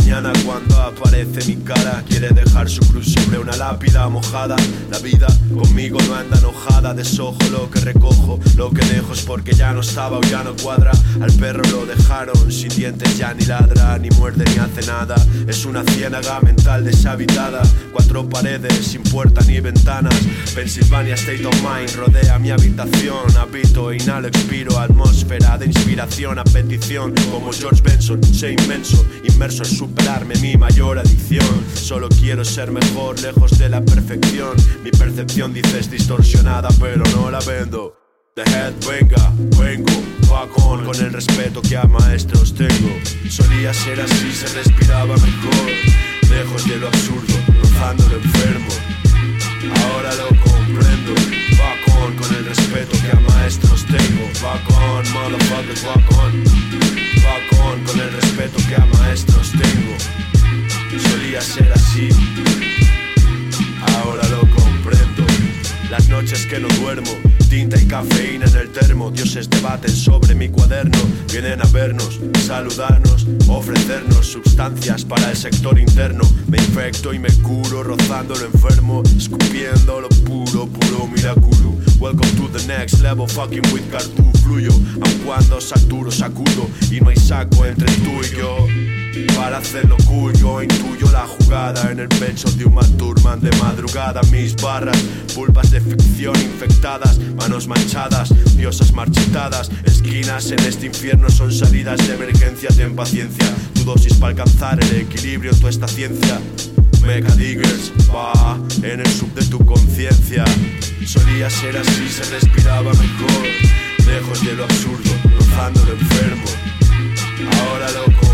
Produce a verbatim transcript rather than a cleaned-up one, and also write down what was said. mañana cuando aparece mi cara. Quiere dejar su cruz sobre una lápida mojada. La vida conmigo no anda enojada. Desojo lo que recojo, lo que dejo es porque ya no estaba o ya no cuadra. Al perro lo dejaron sin dientes, ya ni ladra, ni muerde, ni hace nada. Es una ciénaga mental deshabitada. Cuatro paredes sin puertas ni ventanas. Pennsylvania State of Mind rodea mi habitación. Habito, inhalo, expiro, atmósfera de inspiración a petición. Como George Benson, sé inmenso, inmerso en superarme mi mayor adicción. Solo quiero ser mejor, lejos de la perfección. Mi percepción dices distorsionada, pero no la vendo. The head, venga, vengo, back on, con el respeto que a maestros tengo. Solía ser así, se respiraba mejor, lejos de lo absurdo, rozando lo enfermo. Ahora lo comprendo, back on, con el respeto que a maestros tengo. Back on, motherfucker, back on, back on, con el respeto que a maestros tengo. Solía ser así, ahora lo comprendo. Las noches que no duermo, tinta y cafeína en el termo. Dioses debaten sobre mi cuaderno. Vienen a vernos, saludarnos, ofrecernos sustancias para el sector interno. Me infecto y me curo, rozando lo enfermo, escupiendo lo puro, puro miracuru. Welcome to the next level, fucking with Gartu. Fluyo, aun cuando saturo, sacudo, y no hay saco entre tú y yo. Para hacerlo cuyo, intuyo la jugada en el pecho de un Maturman de madrugada. Mis barras, pulpas de ficción infectadas, manos manchadas, diosas marchitadas. Esquinas en este infierno son salidas de emergencia. Ten paciencia, tu dosis para alcanzar el equilibrio, tu esta ciencia. Mega Diggers, va en el sub de tu conciencia. Solía ser así, se respiraba mejor, lejos de lo absurdo, rozando lo enfermo. Ahora lo